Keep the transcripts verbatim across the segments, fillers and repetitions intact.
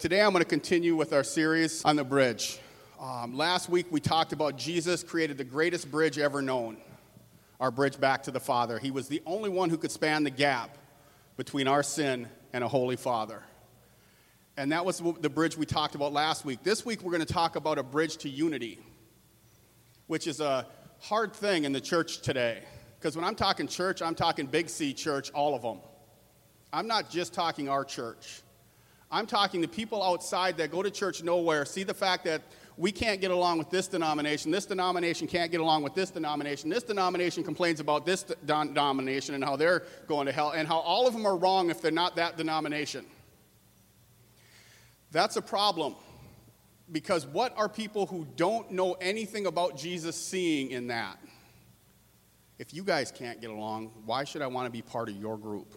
Today I'm going to continue with our series on the bridge. Um, last week we talked about Jesus created the greatest bridge ever known, our bridge back to the Father. He was the only one who could span the gap between our sin and a holy Father. And that was the bridge we talked about last week. This week we're going to talk about a bridge to unity, which is a hard thing in the church today. Because when I'm talking church, I'm talking Big C church, all of them. I'm not just talking our church. I'm talking to people outside that go to church nowhere, see the fact that we can't get along with this denomination, this denomination can't get along with this denomination, this denomination complains about this denomination and how they're going to hell, and how all of them are wrong if they're not that denomination. That's a problem, because what are people who don't know anything about Jesus seeing in that? If you guys can't get along, why should I want to be part of your group?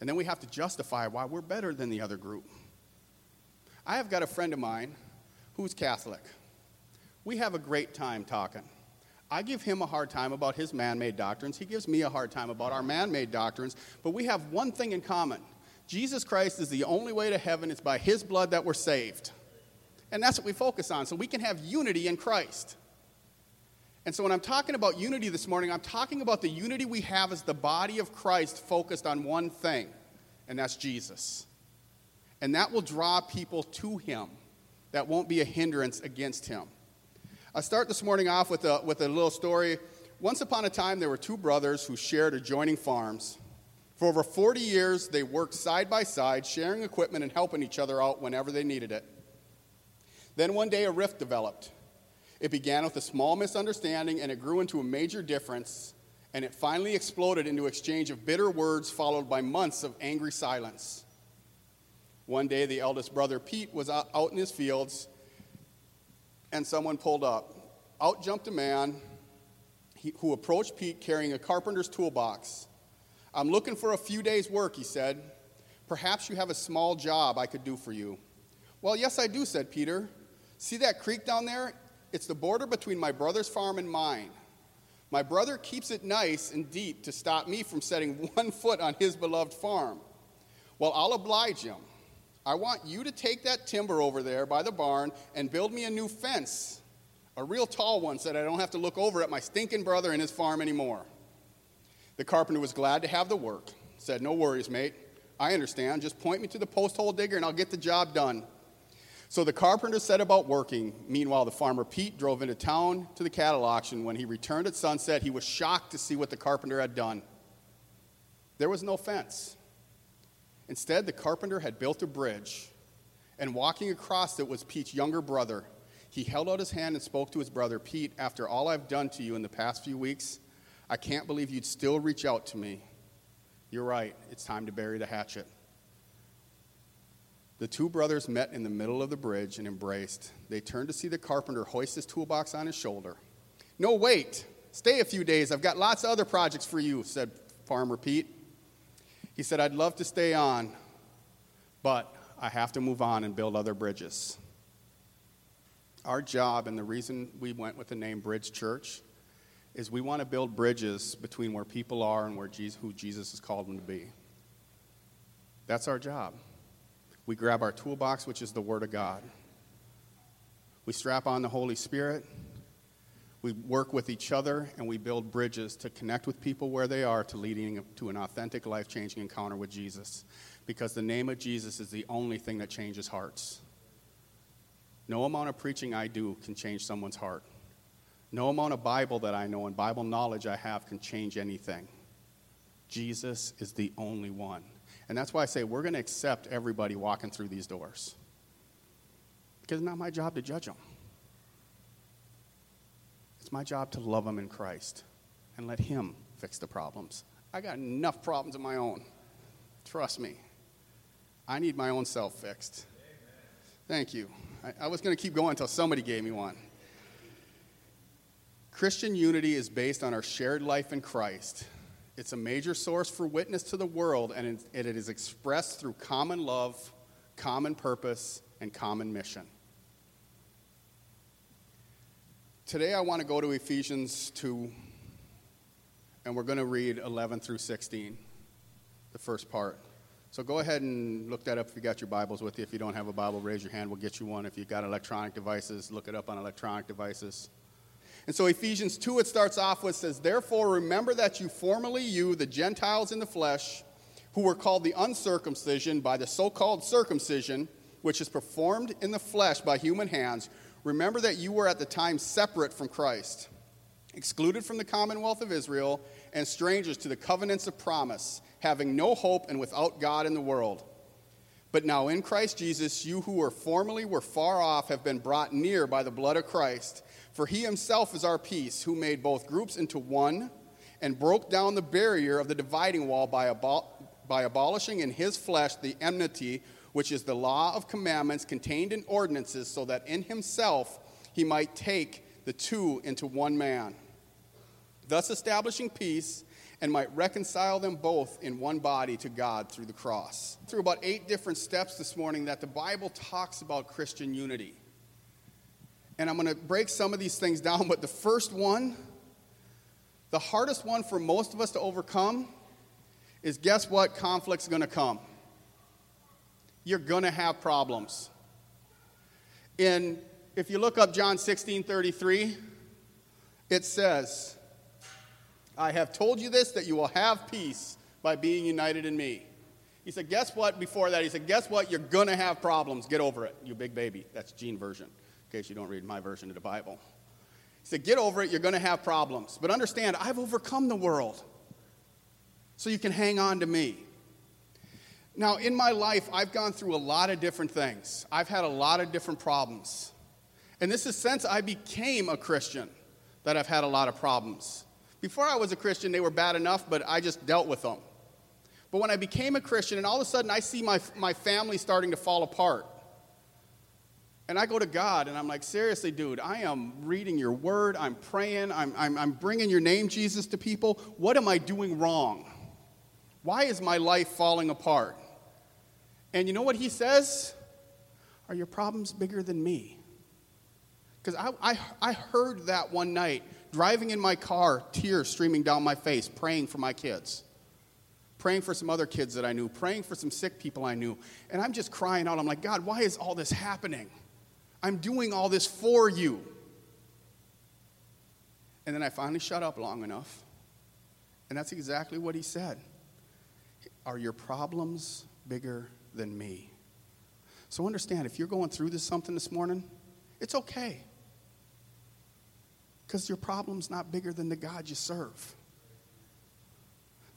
And then we have to justify why we're better than the other group. I have got a friend of mine who's Catholic. We have a great time talking. I give him a hard time about his man-made doctrines. He gives me a hard time about our man-made doctrines. But we have one thing in common. Jesus Christ is the only way to heaven. It's by his blood that we're saved. And that's what we focus on, so we can have unity in Christ. And so when I'm talking about unity this morning, I'm talking about the unity we have as the body of Christ focused on one thing, and that's Jesus. And that will draw people to him. That won't be a hindrance against him. I start this morning off with a, with a little story. Once upon a time, there were two brothers who shared adjoining farms. For over forty years, they worked side by side, sharing equipment and helping each other out whenever they needed it. Then one day, a rift developed. It began with a small misunderstanding, and it grew into a major difference, and it finally exploded into an exchange of bitter words followed by months of angry silence. One day, the eldest brother, Pete, was out in his fields, and someone pulled up. Out jumped a man who approached Pete carrying a carpenter's toolbox. "I'm looking for a few days' work," he said. "Perhaps you have a small job I could do for you." "Well, yes, I do," said Peter. "See that creek down there? It's the border between my brother's farm and mine. My brother keeps it nice and deep to stop me from setting one foot on his beloved farm. Well, I'll oblige him. I want you to take that timber over there by the barn and build me a new fence, a real tall one, so that I don't have to look over at my stinking brother and his farm anymore." The carpenter was glad to have the work, said, "No worries, mate. I understand. Just point me to the post hole digger and I'll get the job done." So the carpenter set about working. Meanwhile, the farmer Pete drove into town to the cattle auction. When he returned at sunset, he was shocked to see what the carpenter had done. There was no fence. Instead, the carpenter had built a bridge, and walking across it was Pete's younger brother. He held out his hand and spoke to his brother, "Pete, after all I've done to you in the past few weeks, I can't believe you'd still reach out to me. You're right, it's time to bury the hatchet." The two brothers met in the middle of the bridge and embraced. They turned to see the carpenter hoist his toolbox on his shoulder. "No, wait. Stay a few days. I've got lots of other projects for you," said Farmer Pete. He said, "I'd love to stay on, but I have to move on and build other bridges." Our job, and the reason we went with the name Bridge Church, is we want to build bridges between where people are and where Jesus, who Jesus has called them to be. That's our job. We grab our toolbox, which is the Word of God. We strap on the Holy Spirit. We work with each other, and we build bridges to connect with people where they are, to leading to an authentic, life-changing encounter with Jesus. Because the name of Jesus is the only thing that changes hearts. No amount of preaching I do can change someone's heart. No amount of Bible that I know and Bible knowledge I have can change anything. Jesus is the only one. And that's why I say we're going to accept everybody walking through these doors. Because it's not my job to judge them. It's my job to love them in Christ and let him fix the problems. I got enough problems of my own. Trust me. I need my own self fixed. Thank you. I, I was going to keep going until somebody gave me one. Christian unity is based on our shared life in Christ. It's a major source for witness to the world, and it is expressed through common love, common purpose, and common mission. Today I want to go to Ephesians two, and we're going to read eleven through sixteen, the first part. So go ahead and look that up if you got your Bibles with you. If you don't have a Bible, raise your hand. We'll get you one. If you've got electronic devices, look it up on electronic devices. And so Ephesians two, it starts off with, says, therefore remember that you formerly, you, the Gentiles in the flesh, who were called the uncircumcision by the so-called circumcision, which is performed in the flesh by human hands, remember that you were at the time separate from Christ, excluded from the commonwealth of Israel, and strangers to the covenants of promise, having no hope and without God in the world. But now in Christ Jesus, you who were formerly were far off have been brought near by the blood of Christ. For he himself is our peace, who made both groups into one and broke down the barrier of the dividing wall by, abol- by abolishing in his flesh the enmity, which is the law of commandments contained in ordinances, so that in himself he might take the two into one man, thus establishing peace, and might reconcile them both in one body to God through the cross. Through about eight different steps this morning that the Bible talks about Christian unity. And I'm going to break some of these things down, but the first one, the hardest one for most of us to overcome, is guess what? Conflict's going to come. You're going to have problems. And if you look up John sixteen thirty-three, it says, I have told you this, that you will have peace by being united in me. He said, guess what? Before that, he said, guess what? You're going to have problems. Get over it, you big baby. That's Gene version, in case you don't read my version of the Bible. He said, get over it. You're going to have problems. But understand, I've overcome the world, so you can hang on to me. Now, in my life, I've gone through a lot of different things. I've had a lot of different problems. And this is since I became a Christian that I've had a lot of problems. Before I was a Christian, they were bad enough, but I just dealt with them. But when I became a Christian, and all of a sudden I see my my family starting to fall apart, and I go to God, and I'm like, seriously, dude, I am reading your word, I'm praying, I'm, I'm, I'm bringing your name, Jesus, to people. What am I doing wrong? Why is my life falling apart? And you know what he says? Are your problems bigger than me? Because I, I, I heard that one night, driving in my car, tears streaming down my face, praying for my kids, praying for some other kids that I knew, praying for some sick people I knew. And I'm just crying out. I'm like, God, why is all this happening? I'm doing all this for you. And then I finally shut up long enough. And that's exactly what he said. Are your problems bigger than me? So understand, if you're going through this something this morning, it's okay. Because your problem's not bigger than the God you serve.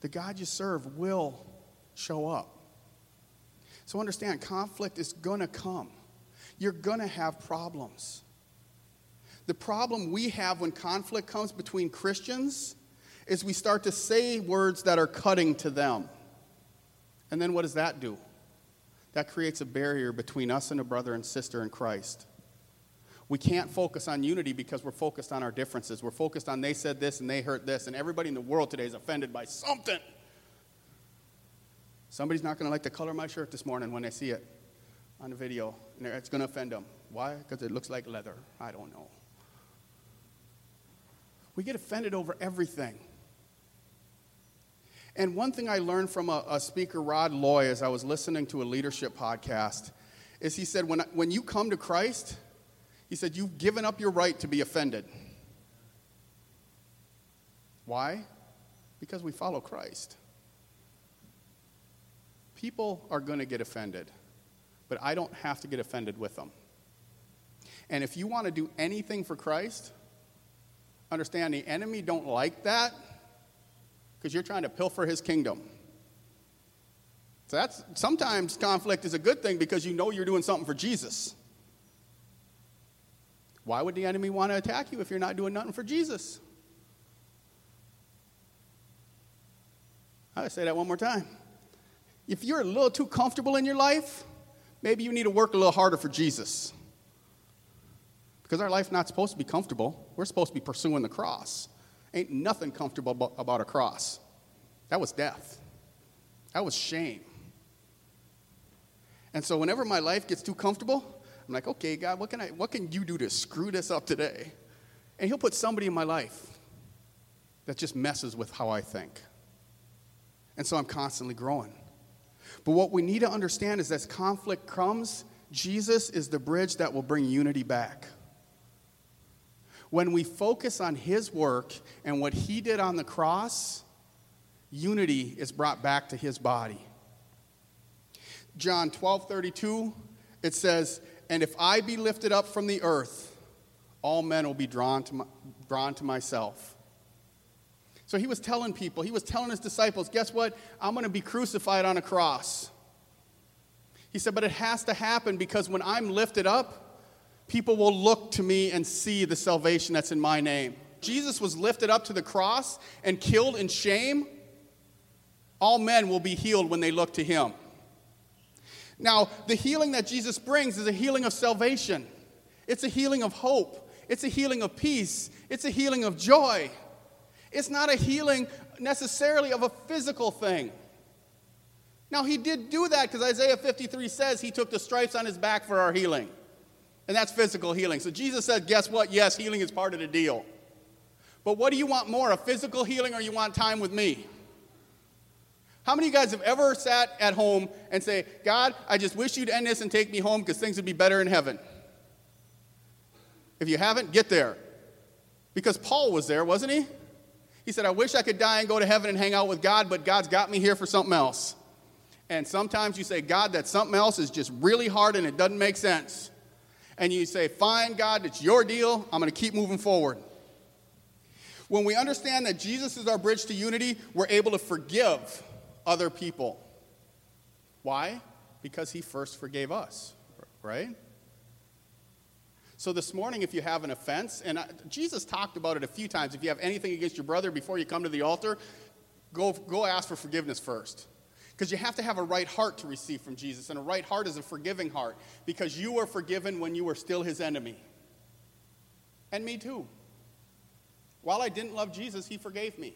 The God you serve will show up. So understand, conflict is going to come. You're going to have problems. The problem we have when conflict comes between Christians is we start to say words that are cutting to them. And then what does that do? That creates a barrier between us and a brother and sister in Christ. We can't focus on unity because we're focused on our differences. We're focused on they said this and they hurt this, and everybody in the world today is offended by something. Somebody's not going to like the color of my shirt this morning when they see it on the video, and it's going to offend them. Why? Because it looks like leather. I don't know. We get offended over everything. And one thing I learned from a, a speaker, Rod Loy, as I was listening to a leadership podcast, is he said, when, when you come to Christ, he said, you've given up your right to be offended. Why? Because we follow Christ. People are going to get offended, but I don't have to get offended with them. And if you want to do anything for Christ, understand the enemy don't like that because you're trying to pilfer his kingdom. So that's sometimes conflict is a good thing because you know you're doing something for Jesus. Why would the enemy want to attack you if you're not doing nothing for Jesus? I'll say that one more time. If you're a little too comfortable in your life, maybe you need to work a little harder for Jesus. Because our life's not supposed to be comfortable. We're supposed to be pursuing the cross. Ain't nothing comfortable about a cross. That was death. That was shame. And so whenever my life gets too comfortable, I'm like, okay, God, what can I, what can you do to screw this up today? And he'll put somebody in my life that just messes with how I think. And so I'm constantly growing. But what we need to understand is as conflict comes, Jesus is the bridge that will bring unity back. When we focus on his work and what he did on the cross, unity is brought back to his body. John twelve thirty-two, it says, "And if I be lifted up from the earth, all men will be drawn to my, drawn to myself." So he was telling people, he was telling his disciples, guess what? I'm going to be crucified on a cross. He said, but it has to happen because when I'm lifted up, people will look to me and see the salvation that's in my name. Jesus was lifted up to the cross and killed in shame. All men will be healed when they look to him. Now, the healing that Jesus brings is a healing of salvation. It's a healing of hope. It's a healing of peace. It's a healing of joy. It's not a healing necessarily of a physical thing. Now, he did do that because Isaiah fifty-three says he took the stripes on his back for our healing. And that's physical healing. So Jesus said, guess what? Yes, healing is part of the deal. But what do you want more, a physical healing or you want time with me? How many of you guys have ever sat at home and say, God, I just wish you'd end this and take me home because things would be better in heaven? If you haven't, get there. Because Paul was there, wasn't he? He said, I wish I could die and go to heaven and hang out with God, but God's got me here for something else. And sometimes you say, God, that something else is just really hard and it doesn't make sense. And you say, fine, God, it's your deal. I'm going to keep moving forward. When we understand that Jesus is our bridge to unity, we're able to forgive other people. Why? Because he first forgave us, right? So this morning, if you have an offense, and I, Jesus talked about it a few times, if you have anything against your brother before you come to the altar, go, go ask for forgiveness first. Because you have to have a right heart to receive from Jesus, and a right heart is a forgiving heart, because you were forgiven when you were still his enemy. And me too. While I didn't love Jesus, he forgave me.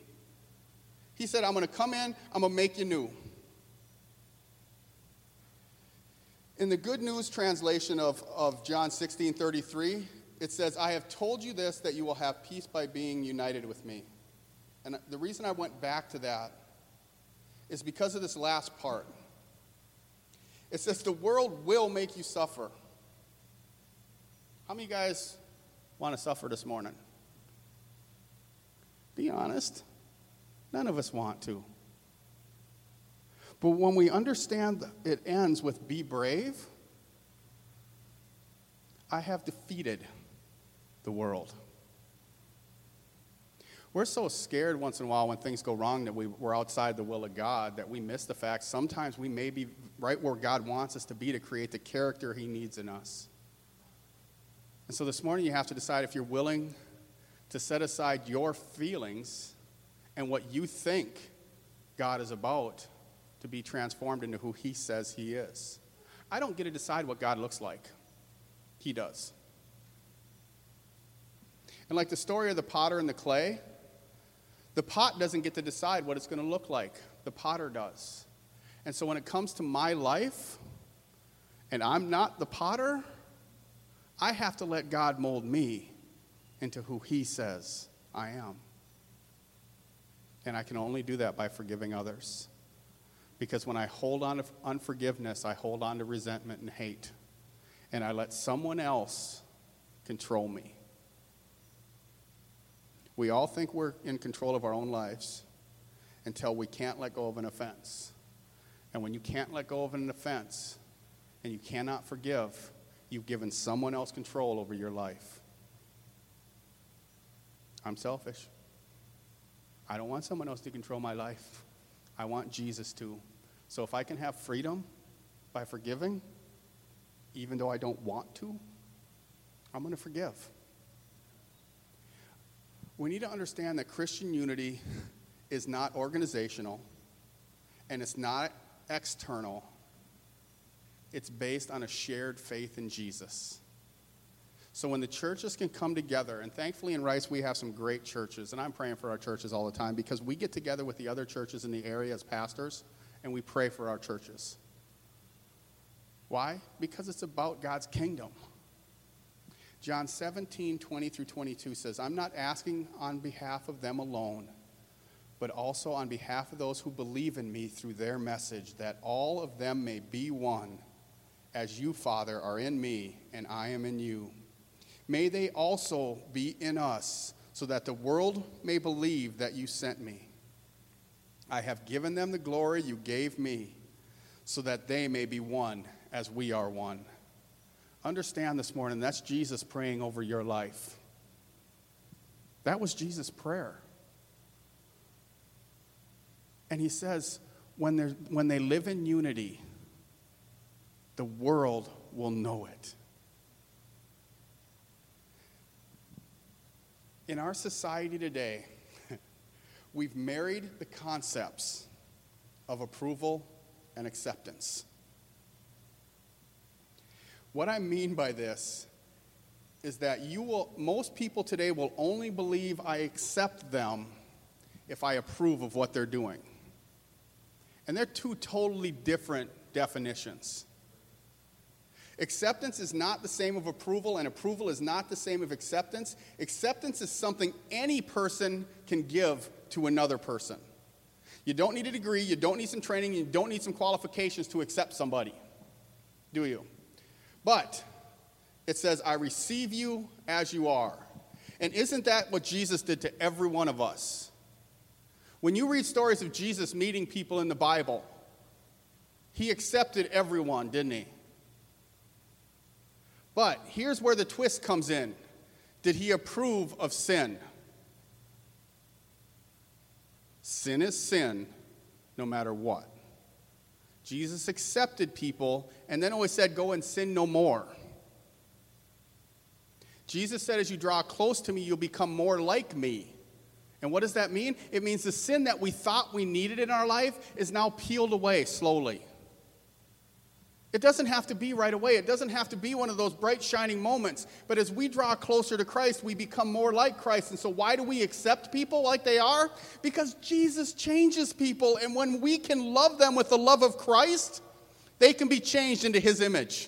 He said, I'm going to come in, I'm going to make you new. In the Good News translation of, of John sixteen thirty-three, it says, I have told you this, that you will have peace by being united with me. And the reason I went back to that is because of this last part. It says, the world will make you suffer. How many of you guys want to suffer this morning? Be honest. None of us want to. But when we understand it ends with be brave, I have defeated the world. We're so scared once in a while when things go wrong that we, we're outside the will of God, that we miss the fact sometimes we may be right where God wants us to be to create the character he needs in us. And so this morning you have to decide if you're willing to set aside your feelings and what you think God is about to be transformed into who he says he is. I don't get to decide what God looks like. He does. And like the story of the potter and the clay, the pot doesn't get to decide what it's going to look like. The potter does. And so when it comes to my life, and I'm not the potter, I have to let God mold me into who he says I am. And I can only do that by forgiving others. Because when I hold on to unforgiveness, I hold on to resentment and hate. And I let someone else control me. We all think we're in control of our own lives until we can't let go of an offense. And when you can't let go of an offense and you cannot forgive, you've given someone else control over your life. I'm selfish. I don't want someone else to control my life. I want Jesus to. So if I can have freedom by forgiving, even though I don't want to, I'm going to forgive. We need to understand that Christian unity is not organizational and it's not external. It's based on a shared faith in Jesus. So when the churches can come together, and thankfully in Rice we have some great churches, and I'm praying for our churches all the time because we get together with the other churches in the area as pastors, and we pray for our churches. Why? Because it's about God's kingdom. John seventeen, twenty through twenty-two says, I'm not asking on behalf of them alone, but also on behalf of those who believe in me through their message, that all of them may be one, as you, Father, are in me and I am in you. May they also be in us, so that the world may believe that you sent me. I have given them the glory you gave me, so that they may be one as we are one. Understand this morning, that's Jesus praying over your life. That was Jesus' prayer. And he says, when, when they live in unity, the world will know it. In our society today, we've married the concepts of approval and acceptance. What I mean by this is that you will, most people today will only believe I accept them if I approve of what they're doing. And they're two totally different definitions. Acceptance is not the same of approval, and approval is not the same of acceptance. Acceptance is something any person can give to another person. You don't need a degree, you don't need some training, you don't need some qualifications to accept somebody, do you? But it says, I receive you as you are. And isn't that what Jesus did to every one of us? When you read stories of Jesus meeting people in the Bible, he accepted everyone, didn't he? But here's where the twist comes in. Did he approve of sin? Sin is sin, no matter what. Jesus accepted people and then always said, go and sin no more. Jesus said, as you draw close to me, you'll become more like me. And what does that mean? It means the sin that we thought we needed in our life is now peeled away slowly. It doesn't have to be right away. It doesn't have to be one of those bright, shining moments. But as we draw closer to Christ, we become more like Christ. And so why do we accept people like they are? Because Jesus changes people. And when we can love them with the love of Christ, they can be changed into his image.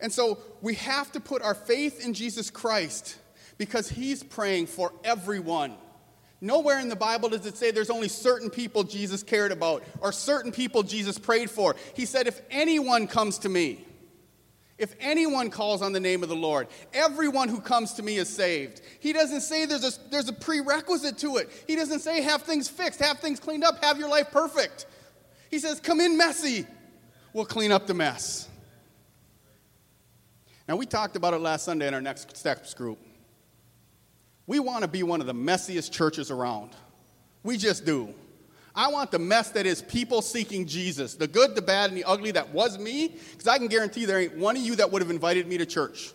And so we have to put our faith in Jesus Christ because he's praying for everyone. Nowhere in the Bible does it say there's only certain people Jesus cared about or certain people Jesus prayed for. He said, if anyone comes to me, if anyone calls on the name of the Lord, everyone who comes to me is saved. He doesn't say there's a, there's a prerequisite to it. He doesn't say have things fixed, have things cleaned up, have your life perfect. He says, come in messy. We'll clean up the mess. Now, we talked about it last Sunday in our Next Steps group. We want to be one of the messiest churches around. We just do. I want the mess that is people seeking Jesus, the good, the bad, and the ugly that was me, because I can guarantee there ain't one of you that would have invited me to church.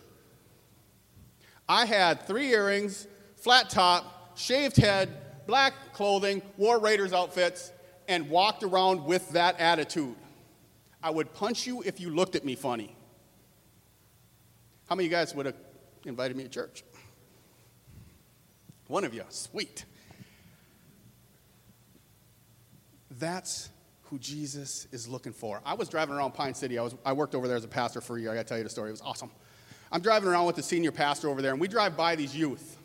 I had three earrings, flat top, shaved head, black clothing, wore Raiders outfits, and walked around with that attitude. I would punch you if you looked at me funny. How many of you guys would have invited me to church? One of you, sweet. That's who Jesus is looking for. I was driving around Pine City. I was I worked over there as a pastor for a year. I got to tell you the story. It was awesome. I'm driving around with the senior pastor over there, and we drive by these youth,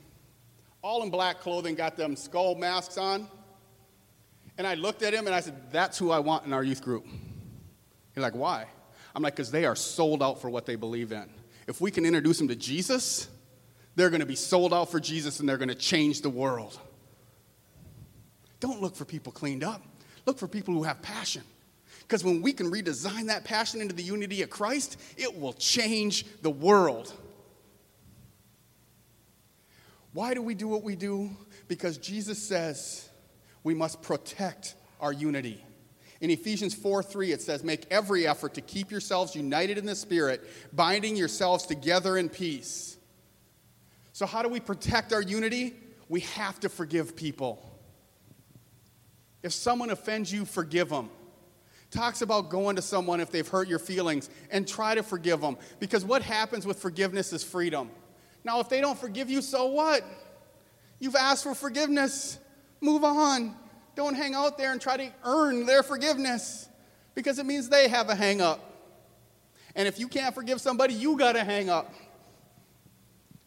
all in black clothing, got them skull masks on. And I looked at him, and I said, that's who I want in our youth group. He's like, why? I'm like, because they are sold out for what they believe in. If we can introduce them to Jesus, they're going to be sold out for Jesus, and they're going to change the world. Don't look for people cleaned up. Look for people who have passion. Because when we can redesign that passion into the unity of Christ, it will change the world. Why do we do what we do? Because Jesus says we must protect our unity. In Ephesians four three, it says, make every effort to keep yourselves united in the Spirit, binding yourselves together in peace. So how do we protect our unity? We have to forgive people. If someone offends you, forgive them. Talks about going to someone if they've hurt your feelings and try to forgive them. Because what happens with forgiveness is freedom. Now, if they don't forgive you, so what? You've asked for forgiveness. Move on. Don't hang out there and try to earn their forgiveness. Because it means they have a hang up. And if you can't forgive somebody, you got to hang up.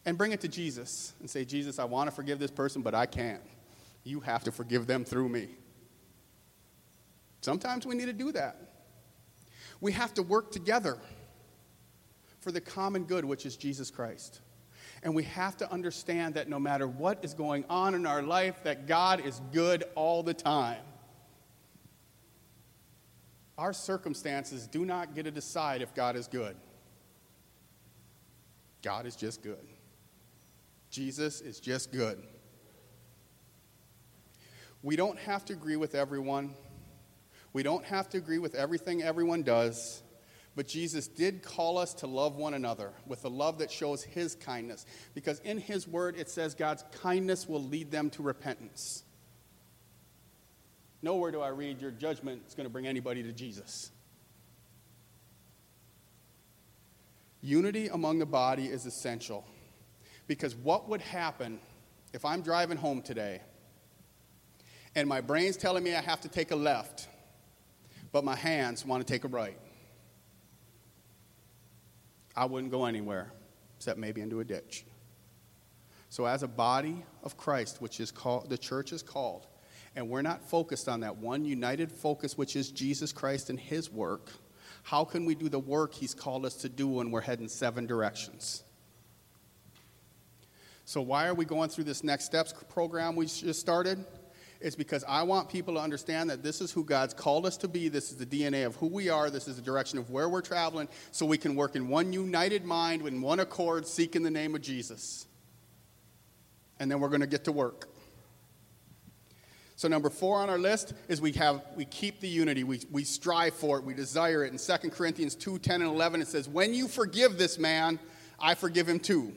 And bring it to Jesus and say, Jesus, I want to forgive this person, but I can't. you have to forgive them through me. Sometimes we need to do that. We have to work together for the common good, which is Jesus Christ. And we have to understand that no matter what is going on in our life, that God is good all the time. Our circumstances do not get to decide if God is good. God is just good. Jesus is just good. We don't have to agree with everyone. We don't have to agree with everything everyone does. But Jesus did call us to love one another with a love that shows his kindness. Because in his word, it says God's kindness will lead them to repentance. Nowhere do I read your judgment is going to bring anybody to Jesus. Unity among the body is essential. Because what would happen if I'm driving home today and my brain's telling me I have to take a left, but my hands want to take a right? I wouldn't go anywhere except maybe into a ditch. So as a body of Christ, which is called, the church is called, and we're not focused on that one united focus, which is Jesus Christ and his work, how can we do the work he's called us to do when we're heading seven directions? So why are we going through this Next Steps program we just started? It's because I want people to understand that this is who God's called us to be. This is the D N A of who we are. This is the direction of where we're traveling, so we can work in one united mind, in one accord, seeking the name of Jesus. And then we're going to get to work. So number four on our list is we have we keep the unity. We, we strive for it. We desire it. In Second Corinthians two, ten, and eleven, it says, when you forgive this man, I forgive him too.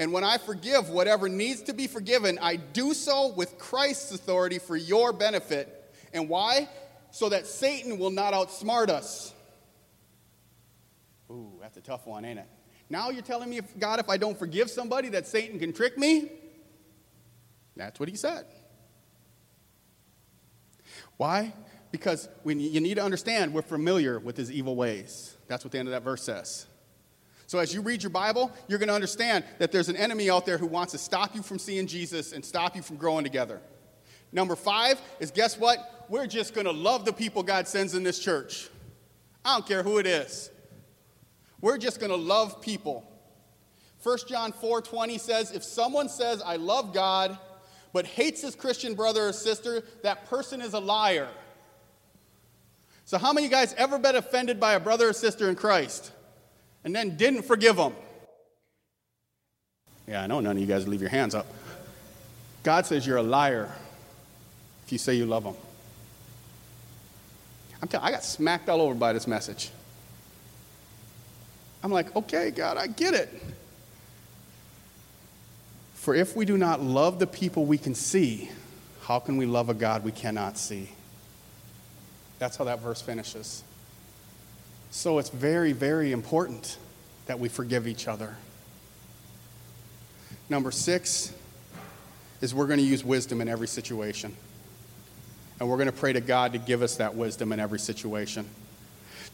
And when I forgive whatever needs to be forgiven, I do so with Christ's authority for your benefit. And why? So that Satan will not outsmart us. Ooh, that's a tough one, ain't it? Now you're telling me, God, if I don't forgive somebody, that Satan can trick me? That's what he said. Why? Because when you need to understand, we're familiar with his evil ways. That's what the end of that verse says. So as you read your Bible, you're going to understand that there's an enemy out there who wants to stop you from seeing Jesus and stop you from growing together. Number five is, guess what? We're just going to love the people God sends in this church. I don't care who it is. We're just going to love people. First John four twenty says, if someone says, I love God, but hates his Christian brother or sister, that person is a liar. So how many of you guys ever been offended by a brother or sister in Christ? And then didn't forgive them. Yeah, I know none of you guys leave your hands up. God says you're a liar if you say you love them. I'm telling you, I got smacked all over by this message. I'm like, okay, God, I get it. For if we do not love the people we can see, how can we love a God we cannot see? That's how that verse finishes. So it's very, very important that we forgive each other. Number six is we're going to use wisdom in every situation. And we're going to pray to God to give us that wisdom in every situation.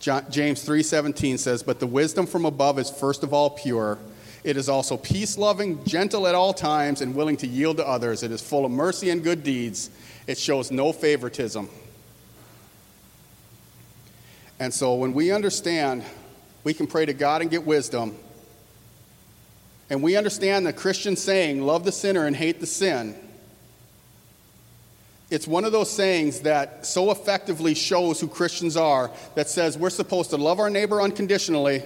John, James three seventeen says, but the wisdom from above is first of all pure. It is also peace-loving, gentle at all times, and willing to yield to others. It is full of mercy and good deeds. It shows no favoritism. And so when we understand, we can pray to God and get wisdom. And we understand the Christian saying, love the sinner and hate the sin. It's one of those sayings that so effectively shows who Christians are, that says we're supposed to love our neighbor unconditionally.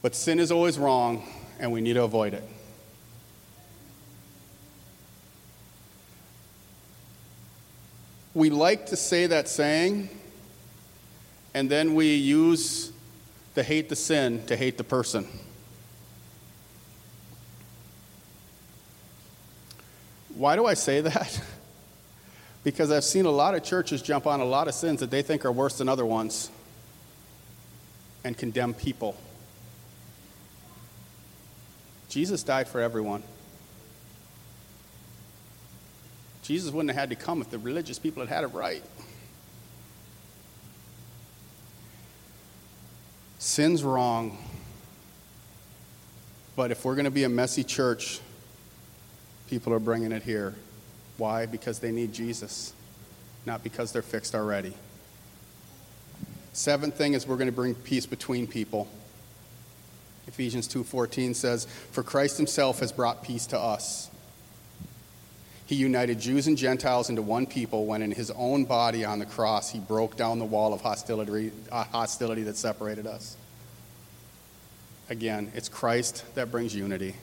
But sin is always wrong, and we need to avoid it. We like to say that saying, and then we use the hate the sin to hate the person. Why do I say that? Because I've seen a lot of churches jump on a lot of sins that they think are worse than other ones and condemn people. Jesus died for everyone. Jesus wouldn't have had to come if the religious people had had it right. Sin's wrong. But if we're going to be a messy church, people are bringing it here. Why? Because they need Jesus, not because they're fixed already. Seventh thing is we're going to bring peace between people. Ephesians two fourteen says, "For Christ himself has brought peace to us. He united Jews and Gentiles into one people when in his own body on the cross he broke down the wall of hostility, hostility that separated us." Again, it's Christ that brings unity.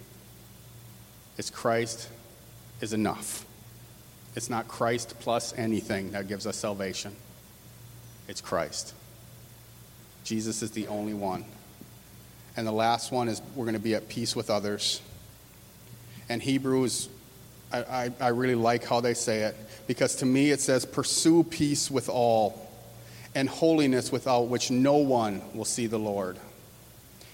It's Christ is enough. It's not Christ plus anything that gives us salvation. It's Christ. Jesus is the only one. And the last one is we're going to be at peace with others. And Hebrews, I, I, I really like how they say it, because to me it says, "Pursue peace with all and holiness without which no one will see the Lord."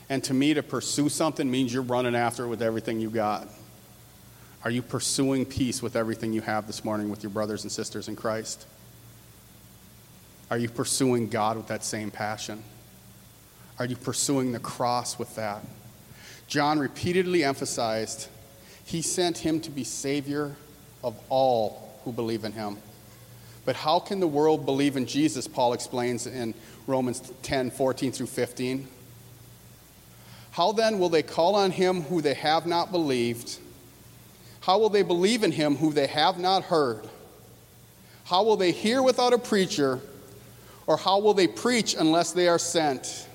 And to me, to pursue something means you're running after it with everything you got. Are you pursuing peace with everything you have this morning with your brothers and sisters in Christ? Are you pursuing God with that same passion? Are you pursuing the cross with that? John repeatedly emphasized he sent him to be Savior of all who believe in him. But how can the world believe in Jesus, Paul explains in Romans ten, fourteen through fifteen? How then will they call on him who they have not believed? How will they believe in him who they have not heard? How will they hear without a preacher? Or how will they preach unless they are sent?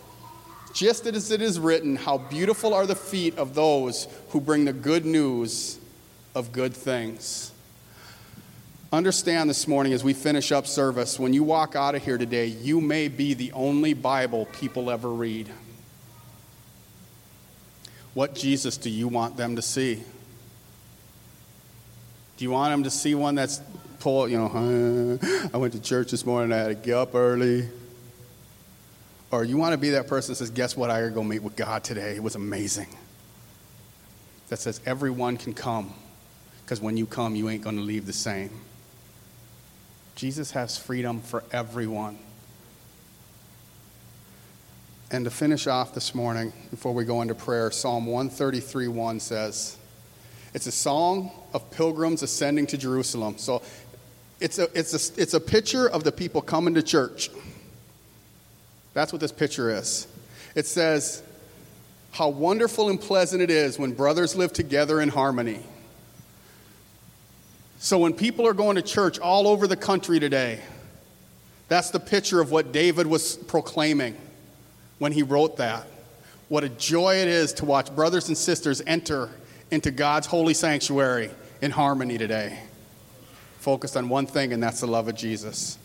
Just as it is written, how beautiful are the feet of those who bring the good news of good things. Understand this morning as we finish up service, when you walk out of here today, you may be the only Bible people ever read. What Jesus do you want them to see? Do you want them to see one that's pull, you know, I went to church this morning, I had to get up early? Or you want to be that person that says, "Guess what? I gotta go meet with God today. It was amazing." That says everyone can come, because when you come, you ain't going to leave the same. Jesus has freedom for everyone. And to finish off this morning, before we go into prayer, Psalm one thirty-three one says, it's a song of pilgrims ascending to Jerusalem. So it's a, it's a, it's a picture of the people coming to church. That's what this picture is. It says, how wonderful and pleasant it is when brothers live together in harmony. So when people are going to church all over the country today, that's the picture of what David was proclaiming when he wrote that. What a joy it is to watch brothers and sisters enter into God's holy sanctuary in harmony today, focused on one thing, and that's the love of Jesus.